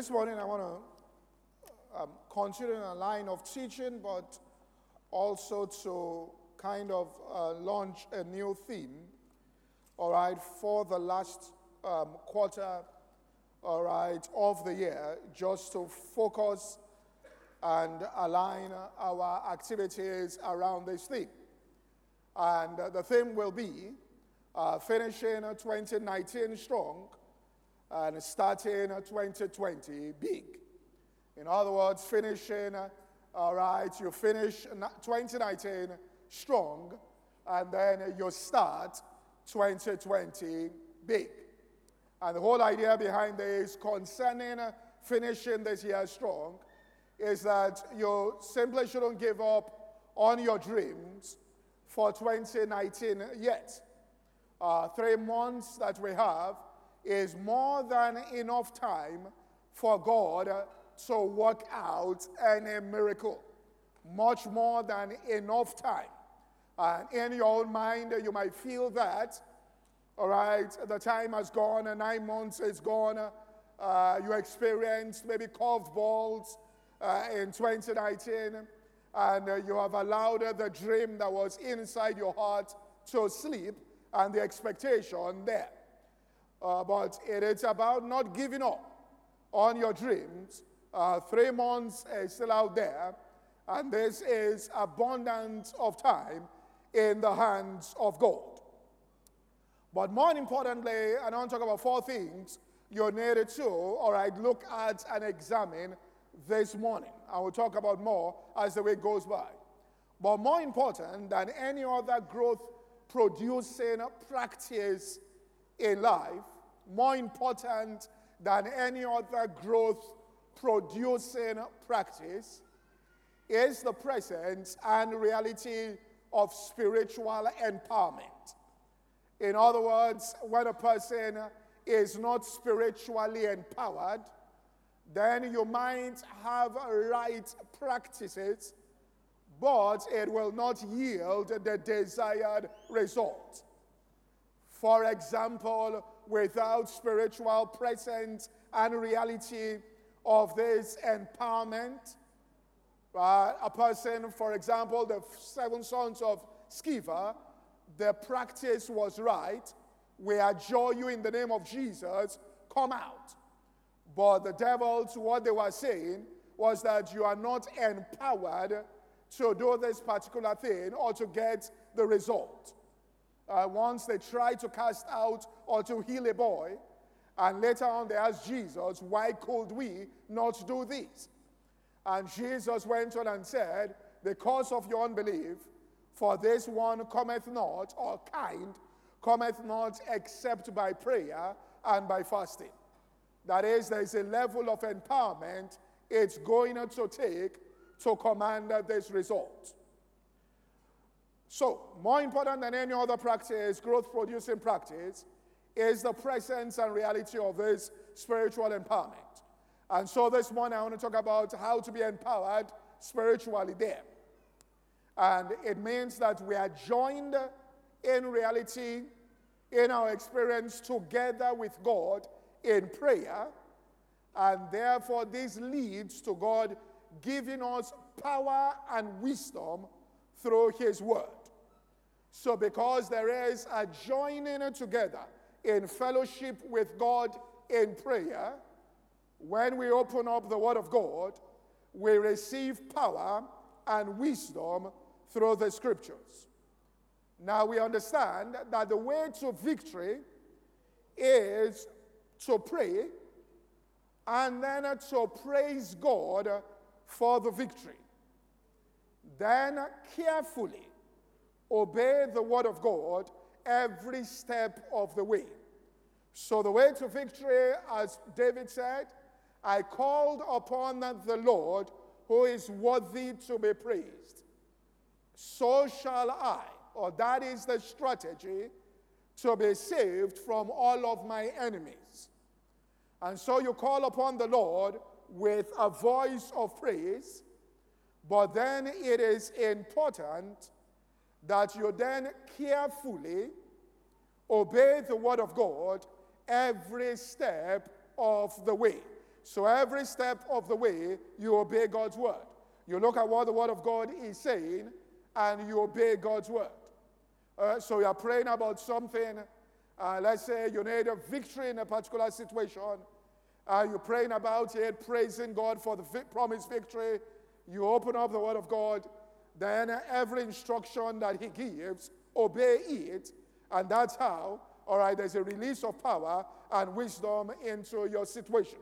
This morning I want to continue a line of teaching, but also to kind of launch a new theme, all right, for the last quarter, all right, of the year, just to focus and align our activities around this theme. And the theme will be finishing 2019 strong and starting 2020 big. In other words, finishing, all right, you finish 2019 strong and then you start 2020 big. And the whole idea behind this concerning finishing this year strong is that you simply shouldn't give up on your dreams for 2019 yet. 3 months that we have is more than enough time for God to work out any miracle. Much more than enough time. And in your own mind, you might feel that, all right, the time has gone, 9 months is gone, you experienced maybe curveballs in 2019, and you have allowed the dream that was inside your heart to sleep, and the expectation there. But it is about not giving up on your dreams. 3 months is still out there, and this is abundance of time in the hands of God. But more importantly, I want to talk about 4 things you need to, all right, look at and examine this morning. I will talk about more as the week goes by. But more important than any other growth-producing practice in life, more important than any other growth-producing practice, is the presence and reality of spiritual empowerment. In other words, when a person is not spiritually empowered, then you might have right practices, but it will not yield the desired result. For example, without spiritual presence and reality of this empowerment, a person, for example, the 7 sons of Sceva, the practice was right. We adjure you in the name of Jesus, come out. But the devils, what they were saying was that you are not empowered to do this particular thing or to get the result. Once they tried to cast out or to heal a boy, and later on they asked Jesus, why could we not do this? And Jesus went on and said, because of your unbelief, for this one cometh not, or kind, cometh not except by prayer and by fasting. That is, there is a level of empowerment it's going to take to command this result. So, more important than any other practice, growth-producing practice, is the presence and reality of this spiritual empowerment. And so this morning I want to talk about how to be empowered spiritually there. And it means that we are joined in reality, in our experience, together with God in prayer. And therefore, this leads to God giving us power and wisdom through His Word. So because there is a joining together in fellowship with God in prayer, when we open up the Word of God, we receive power and wisdom through the Scriptures. Now we understand that the way to victory is to pray and then to praise God for the victory. Then carefully obey the Word of God every step of the way. So the way to victory, as David said, I called upon the Lord who is worthy to be praised. So shall I, or that is the strategy, to be saved from all of my enemies. And so you call upon the Lord with a voice of praise, but then it is important that you then carefully obey the Word of God every step of the way. So every step of the way, you obey God's word. You look at what the word of God is saying, and you obey God's word. So you are praying about something. Let's say you need a victory in a particular situation. You're praying about it, praising God for the promised victory. You open up the word of God. Then every instruction that he gives, obey it. And that's how, all right, there's a release of power and wisdom into your situation.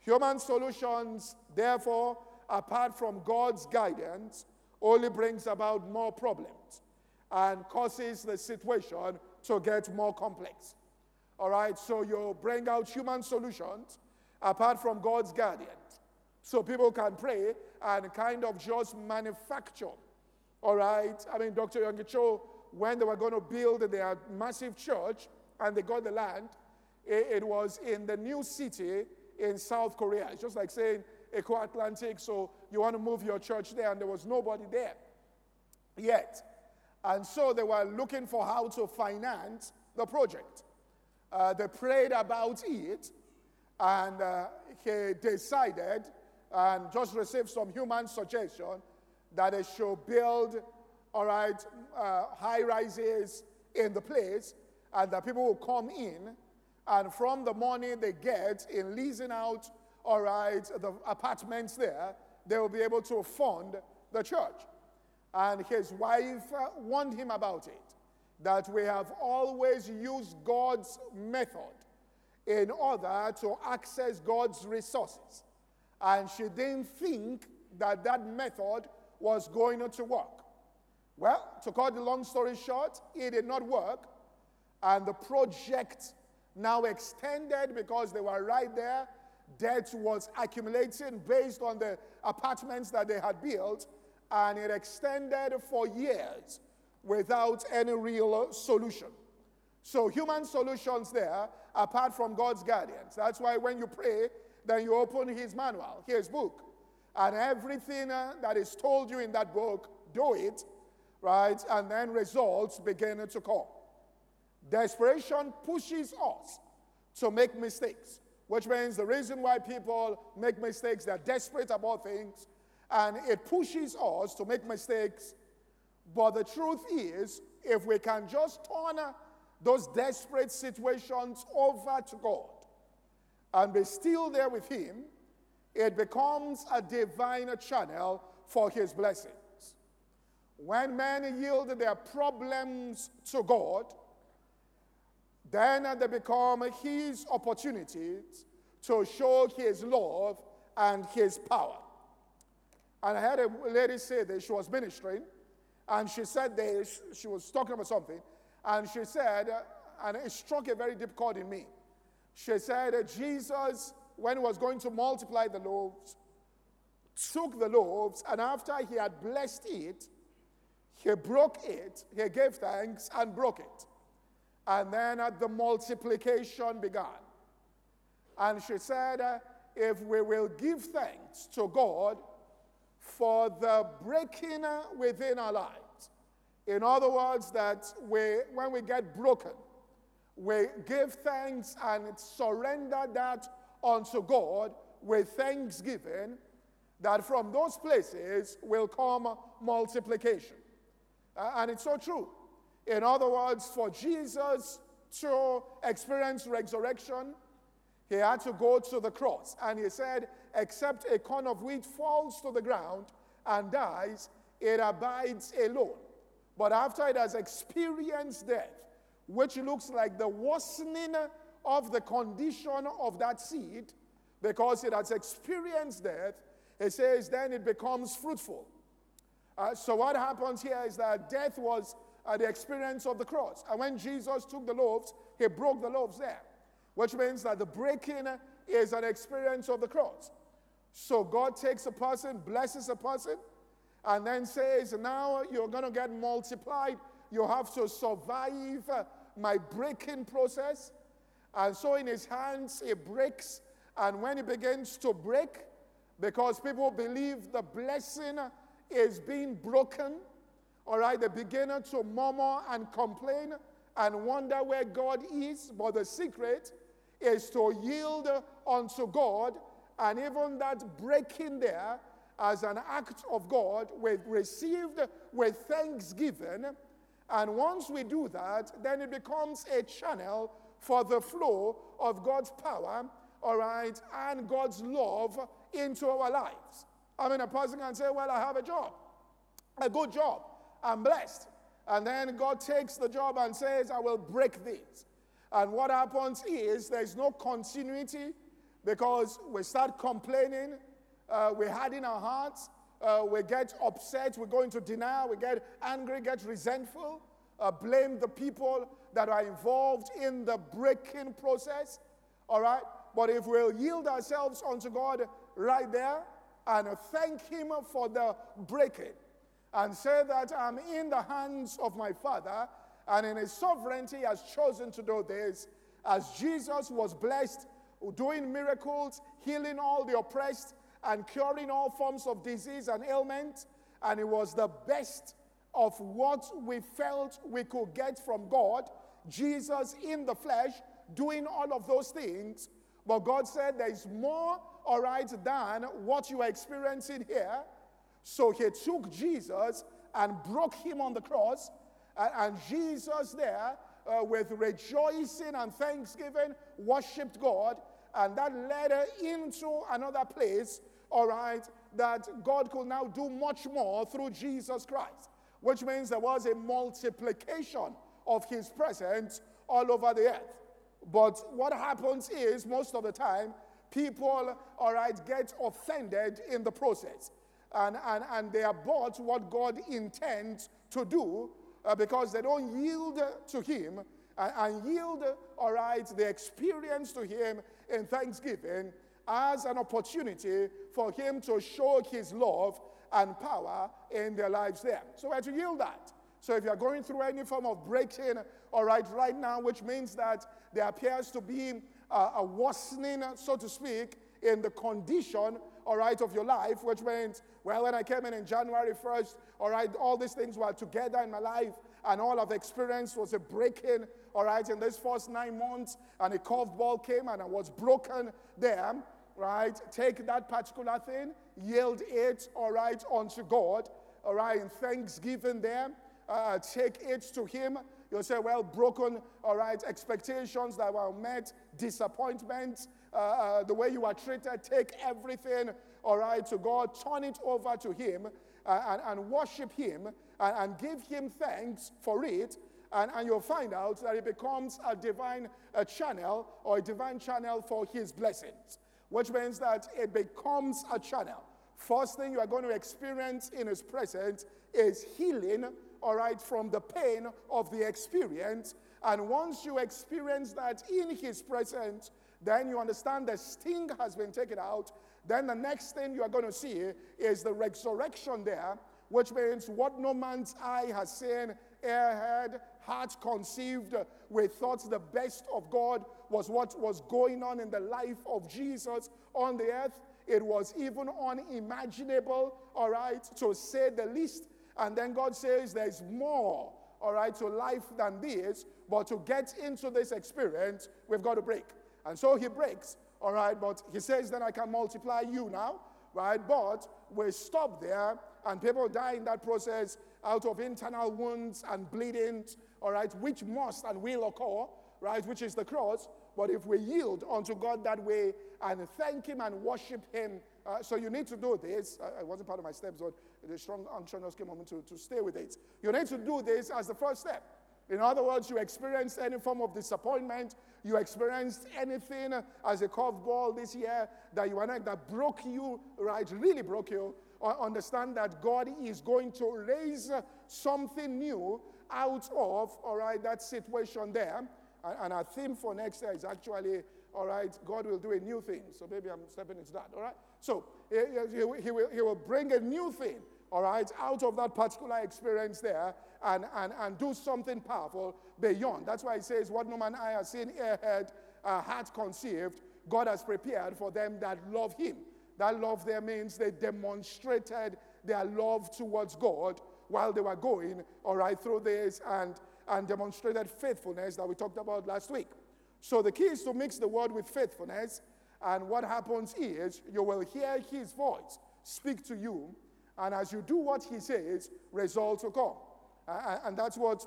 Human solutions, therefore, apart from God's guidance, only brings about more problems and causes the situation to get more complex. All right, so you bring out human solutions apart from God's guidance. So people can pray and kind of just manufacture. All right, I mean, Dr. Yonggi Cho, when they were going to build their massive church and they got the land, it was in the new city in South Korea. It's just like saying Eco Atlantic, so you want to move your church there, and there was nobody there yet. And so they were looking for how to finance the project. They prayed about it, and he decided and just received some human suggestion that they should build, all right, high-rises in the place, and that people will come in, and from the money they get in leasing out, all right, the apartments there, they will be able to fund the church. And his wife warned him about it, that we have always used God's method in order to access God's resources. And she didn't think that that method was going to work. Well, to cut the long story short, it did not work. And the project now extended because they were right there. Debt was accumulating based on the apartments that they had built, and it extended for years without any real solution. So human solutions there, apart from God's guidance. That's why when you pray, then you open his manual, his book, and everything that is told you in that book, do it, right? And then results begin to come. Desperation pushes us to make mistakes, which means the reason why people make mistakes, they're desperate about things, and it pushes us to make mistakes. But the truth is, if we can just turn those desperate situations over to God and be still there with him, it becomes a divine channel for his blessings. When men yield their problems to God, then they become his opportunities to show his love and his power. And I had a lady say that she was ministering, and she said this, she was talking about something, and she said, and it struck a very deep chord in me. She said, Jesus, when he was going to multiply the loaves, took the loaves, and after he had blessed it, he broke it, he gave thanks and broke it. And then the multiplication began. And she said, if we will give thanks to God for the breaking within our lives, in other words, that when we get broken, we give thanks and surrender that unto God with thanksgiving, that from those places will come multiplication. And it's so true. In other words, for Jesus to experience resurrection, he had to go to the cross. And he said, except a corn of wheat falls to the ground and dies, it abides alone. But after it has experienced death, which looks like the worsening of the condition of that seed, because it has experienced death, he says, then it becomes fruitful. So what happens here is that death was the experience of the cross. And when Jesus took the loaves, he broke the loaves there, which means that the breaking is an experience of the cross. So God takes a person, blesses a person, and then says, now you're going to get multiplied. You have to survive my breaking process. And so in his hands, he breaks. And when he begins to break, because people believe the blessing is being broken, all right, they begin to murmur and complain and wonder where God is. But the secret is to yield unto God, and even that breaking there as an act of God, we've received with thanksgiving. And once we do that, then it becomes a channel for the flow of God's power, all right, and God's love into our lives. I mean, a person can say, well, I have a job, a good job, I'm blessed. And then God takes the job and says, I will break this. And what happens is there's no continuity because we start complaining, we harden our hearts, we get upset, we go into denial, we get angry, get resentful, blame the people that are involved in the breaking process, all right? But if we'll yield ourselves unto God right there and thank Him for the breaking, and say that I'm in the hands of my Father, and in His sovereignty has chosen to do this. As Jesus was blessed, doing miracles, healing all the oppressed, and curing all forms of disease and ailment, and it was the best of what we felt we could get from God, Jesus in the flesh, doing all of those things. But God said there is more, all right, than what you are experiencing here. So He took Jesus and broke Him on the cross, and Jesus there, with rejoicing and thanksgiving, worshipped God, and that led her into another place, all right, that God could now do much more through Jesus Christ, which means there was a multiplication of His presence all over the earth. But what happens is, most of the time, people, all right, get offended in the process. And they abort what God intends to do because they don't yield to Him and yield, all right, the experience to Him in thanksgiving as an opportunity for Him to show His love and power in their lives there. So we have to yield that. So if you're going through any form of breaking, all right, right now, which means that there appears to be a worsening, so to speak, in the condition, all right, of your life, which means, well, when I came in January 1st, all right, all these things were together in my life, and all I've experienced was a breaking, all right, in this first 9 months, and a curveball came, and I was broken there, right? Take that particular thing, yield it, all right, unto God, all right, in thanksgiving there, take it to Him. You'll say, well, broken, all right, expectations that were met, disappointments, the way you are treated, take everything, all right, to God, turn it over to Him, and worship Him, and give Him thanks for it, and you'll find out that it becomes a divine channel, or a divine channel for His blessings, which means that it becomes a channel. First thing you are going to experience in His presence is healing, all right, from the pain of the experience. And once you experience that in His presence, then you understand the sting has been taken out. Then the next thing you are going to see is the resurrection there, which means what no man's eye has seen, ear heard, heart conceived, we thought the best of God was what was going on in the life of Jesus on the earth. It was even unimaginable, all right, to say the least. And then God says there's more, all right, to life than this, but to get into this experience, we've got to break. And so He breaks, all right, but He says then I can multiply you now, right? But we stop there, and people die in that process out of internal wounds and bleeding, all right, which must and will occur, right, which is the cross. But if we yield unto God that way and thank Him and worship Him, so you need to do this. It wasn't part of my steps, but the strong unction just came on me to stay with it. You need to do this as the first step. In other words, you experienced any form of disappointment. You experienced anything as a curveball this year that you were not, that broke you, right, really broke you. Understand that God is going to raise something new out of, all right, that situation there. And our theme for next year is actually, all right, God will do a new thing. So maybe I'm stepping into that, all right? So he will bring a new thing, all right, out of that particular experience there and do something powerful beyond. That's why He says, what no man eye has seen, ear heard, heart conceived, God has prepared for them that love Him. That love there means they demonstrated their love towards God while they were going, all right, through this and demonstrated faithfulness that we talked about last week. So the key is to mix the word with faithfulness. And what happens is you will hear his voice speak to you. And as you do what he says, results will come. And that's what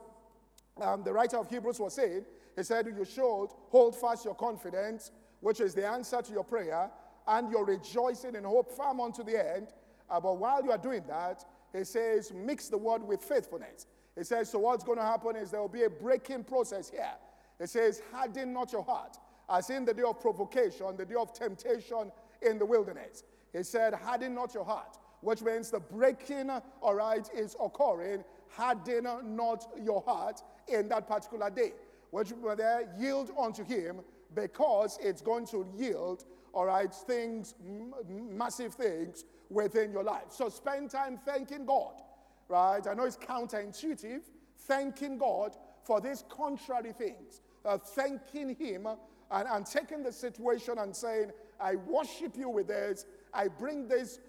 the writer of Hebrews was saying. He said, you should hold fast your confidence, which is the answer to your prayer, and your rejoicing and hope firm unto the end. But while you are doing that, he says, mix the word with faithfulness. He says, so what's going to happen is there will be a breaking process here. It says, harden not your heart, as in the day of provocation, the day of temptation in the wilderness. He said, harden not your heart, which means the breaking, all right, is occurring. Harden not your heart in that particular day, which were there, yield unto him, because it's going to yield, all right, things, massive things within your life. So spend time thanking God, right? I know it's counterintuitive, thanking God for these contrary things, thanking him and taking the situation and saying, I worship you with this. I bring this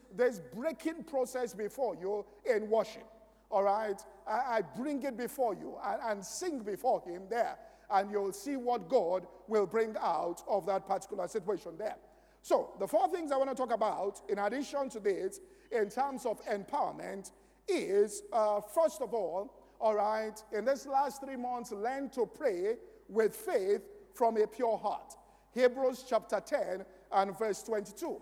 breaking process before you in worship, all right? I bring it before you and sing before him there, and you'll see what God will bring out of that particular situation there. So the four things I want to talk about in addition to this in terms of empowerment is, first of all right, in this last 3 months, learn to pray with faith from a pure heart. Hebrews chapter 10 and verse 22.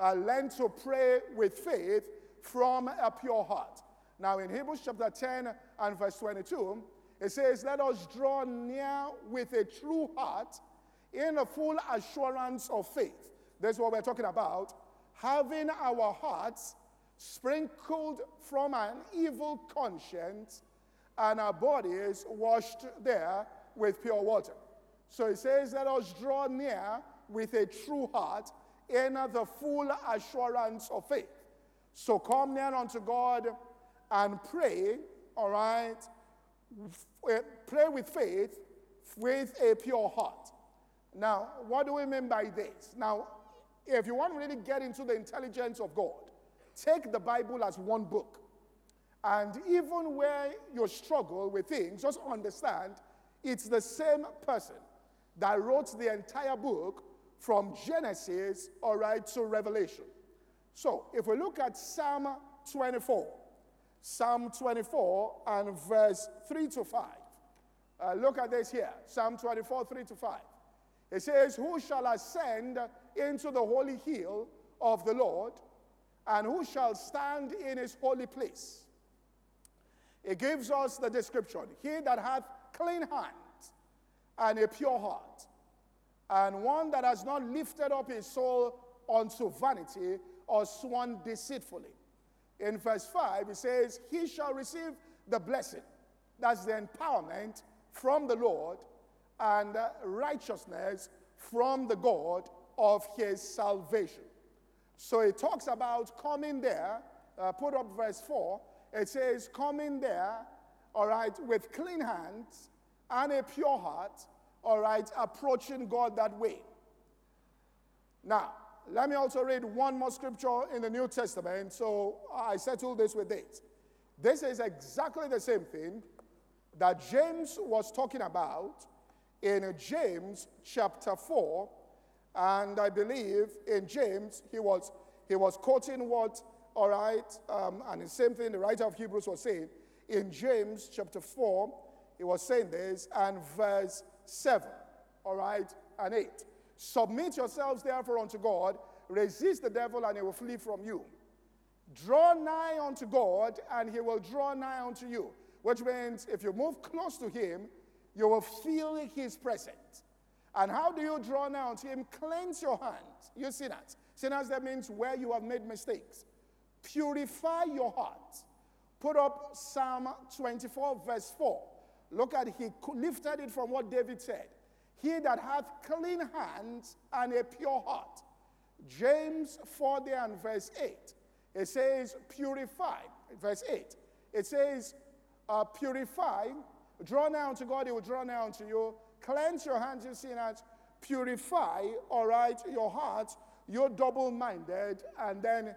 Learn to pray with faith from a pure heart. Now in Hebrews chapter 10 and verse 22, it says, let us draw near with a true heart in a full assurance of faith. That's what we're talking about. Having our hearts sprinkled from an evil conscience and our bodies washed there with pure water. So it says, let us draw near with a true heart in the full assurance of faith. So come near unto God and pray, all right? Pray with faith, with a pure heart. Now, what do we mean by this? Now, if you want to really get into the intelligence of God, take the Bible as one book. And even where you struggle with things, just understand it's the same person that wrote the entire book from Genesis, all right, to Revelation. So if we look at Psalm 24 and verse 3 to 5. Look at this here, Psalm 24, 3 to 5. It says, who shall ascend into the holy hill of the Lord, and who shall stand in his holy place? It gives us the description. He that hath clean hands and a pure heart, and one that has not lifted up his soul unto vanity or sworn deceitfully. In verse 5, it says, he shall receive the blessing, that's the empowerment from the Lord, and righteousness from the God of his salvation. So it talks about coming there, put up verse 4, it says, come in there, all right, with clean hands and a pure heart, all right, approaching God that way. Now, let me also read one more scripture in the New Testament, so I settle this with this. This is exactly the same thing that James was talking about in James chapter 4, and I believe in James he was quoting what, all right, and the same thing the writer of Hebrews was saying. In James chapter 4, he was saying this, and verse 7, all right, and 8. Submit yourselves therefore unto God, resist the devil, and he will flee from you. Draw nigh unto God, and he will draw nigh unto you. Which means if you move close to him, you will feel his presence. And how do you draw nigh unto him? Cleanse your hands, you sinners. Sinners, that means where you have made mistakes. Purify your heart. Put up Psalm 24, verse 4. Look at, he lifted it from what David said. He that hath clean hands and a pure heart. James 4 there and verse 8. It says, purify. Verse 8. It says, purify. Draw nigh unto God, he will draw nigh unto you. Cleanse your hands, you sinners. Purify, all right, your heart. You're double-minded. And then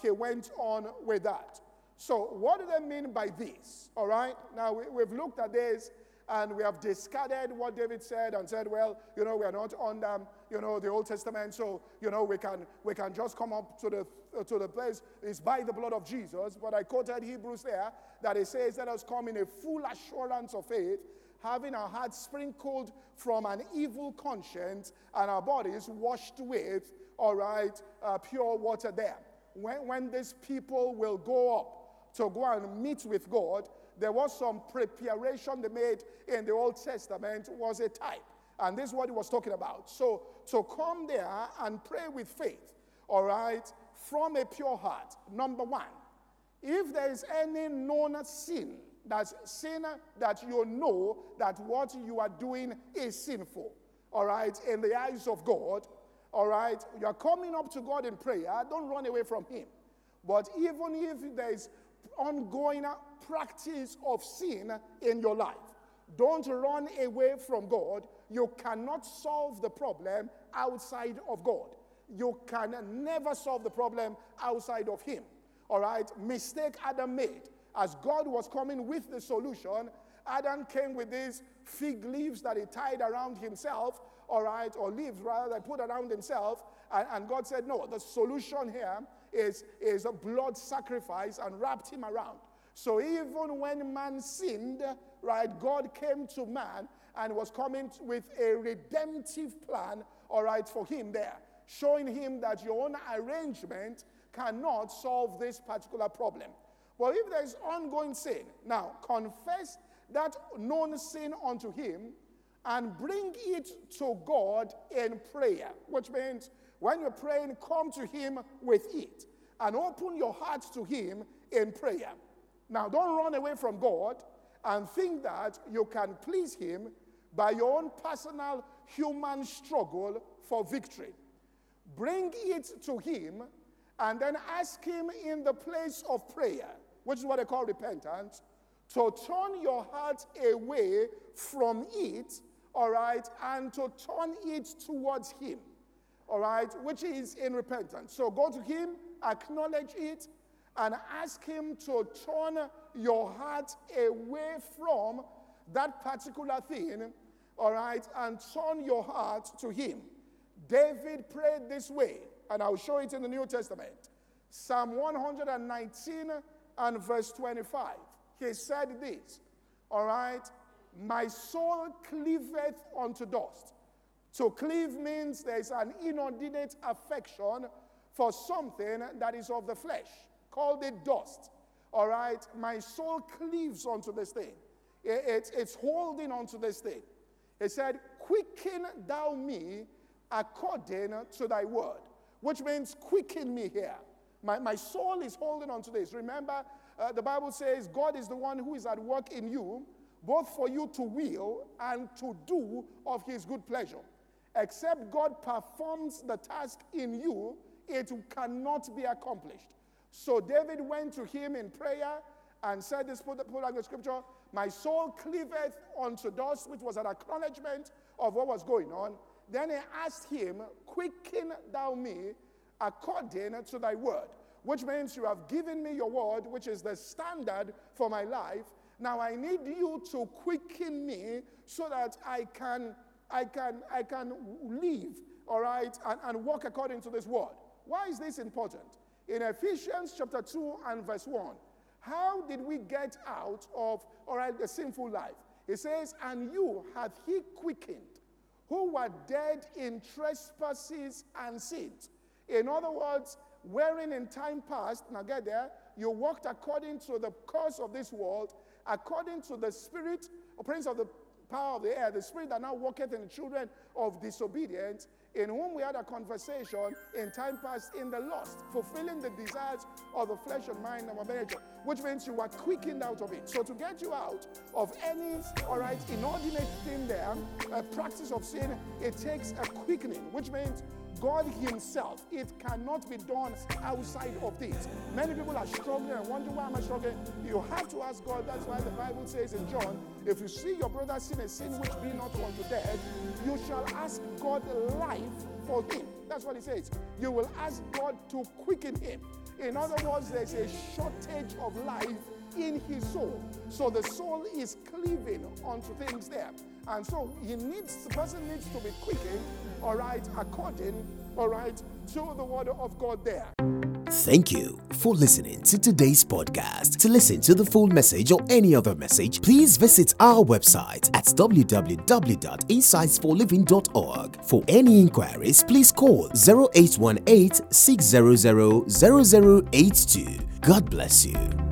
he went on with that. So what do they mean by this? All right? Now, we've looked at this, and we have discarded what David said and said, well, you know, we are not under, you know, the Old Testament, so, you know, we can just come up to the place. It's by the blood of Jesus. But I quoted Hebrews there that it says, let us come in a full assurance of faith, having our hearts sprinkled from an evil conscience and our bodies washed with, pure water there. When these people will go up to go and meet with God, there was some preparation they made in the Old Testament was a type. And this is what he was talking about. So to come there and pray with faith, from a pure heart. Number one, if there is any known sin, that's sin that you know that what you are doing is sinful, in the eyes of God, you are coming up to God in prayer, don't run away from him. But even if there is ongoing practice of sin in your life, don't run away from God. You cannot solve the problem outside of God. You can never solve the problem outside of him. Mistake Adam made. As God was coming with the solution, Adam came with these fig leaves that he tied around himself, or leaves rather, that put around himself, and God said, no, the solution here is a blood sacrifice, and wrapped him around. So even when man sinned, God came to man and was coming with a redemptive plan, for him there, showing him that your own arrangement cannot solve this particular problem. But if there is ongoing sin, now confess that known sin unto him and bring it to God in prayer, which means when you're praying, come to him with it and open your heart to him in prayer. Now, don't run away from God and think that you can please him by your own personal human struggle for victory. Bring it to him and then ask him in the place of prayer, which is what they call repentance, to turn your heart away from it, and to turn it towards him, which is in repentance. So go to him, acknowledge it, and ask him to turn your heart away from that particular thing, and turn your heart to him. David prayed this way, and I'll show it in the New Testament. Psalm 119 and verse 25. He said this, my soul cleaveth unto dust. To cleave means there's an inordinate affection for something that is of the flesh, called it dust. My soul cleaves unto this thing. It's holding onto this thing. He said, quicken thou me according to thy word. Which means quicken me here. My soul is holding on to this. Remember, the Bible says God is the one who is at work in you, both for you to will and to do of his good pleasure. Except God performs the task in you, it cannot be accomplished. So David went to him in prayer and said this, put out the scripture, my soul cleaveth unto dust, which was an acknowledgement of what was going on. Then he asked him, quicken thou me according to thy word, which means you have given me your word, which is the standard for my life. Now I need you to quicken me so that I can live, and walk according to this word. Why is this important? In Ephesians chapter 2 and verse 1, how did we get out of, the sinful life? It says, and you hath he quickened, who were dead in trespasses and sins. In other words, wherein in time past, now get there, you walked according to the course of this world, according to the spirit, or prince of the power of the air, the spirit that now walketh in the children of disobedience, in whom we had a conversation in time past in the lust, fulfilling the desires of the flesh and mind and of nature, which means you were quickened out of it. So to get you out of any, inordinate thing there, a practice of sin, it takes a quickening, which means God himself. It cannot be done outside of this. Many people are struggling and wonder, why am I struggling? You have to ask God. That's why the Bible says in John, if you see your brother sin a sin which be not unto death, you shall ask God life for him. That's what it says. You will ask God to quicken him. In other words, there's a shortage of life in his soul. So the soul is cleaving onto things there. And so the person needs to be quickened, according to the word of God there. Thank you for listening to today's podcast. To listen to the full message or any other message, please visit our website at www.insightsforliving.org. For any inquiries, please call 0818-600-0082. God bless you.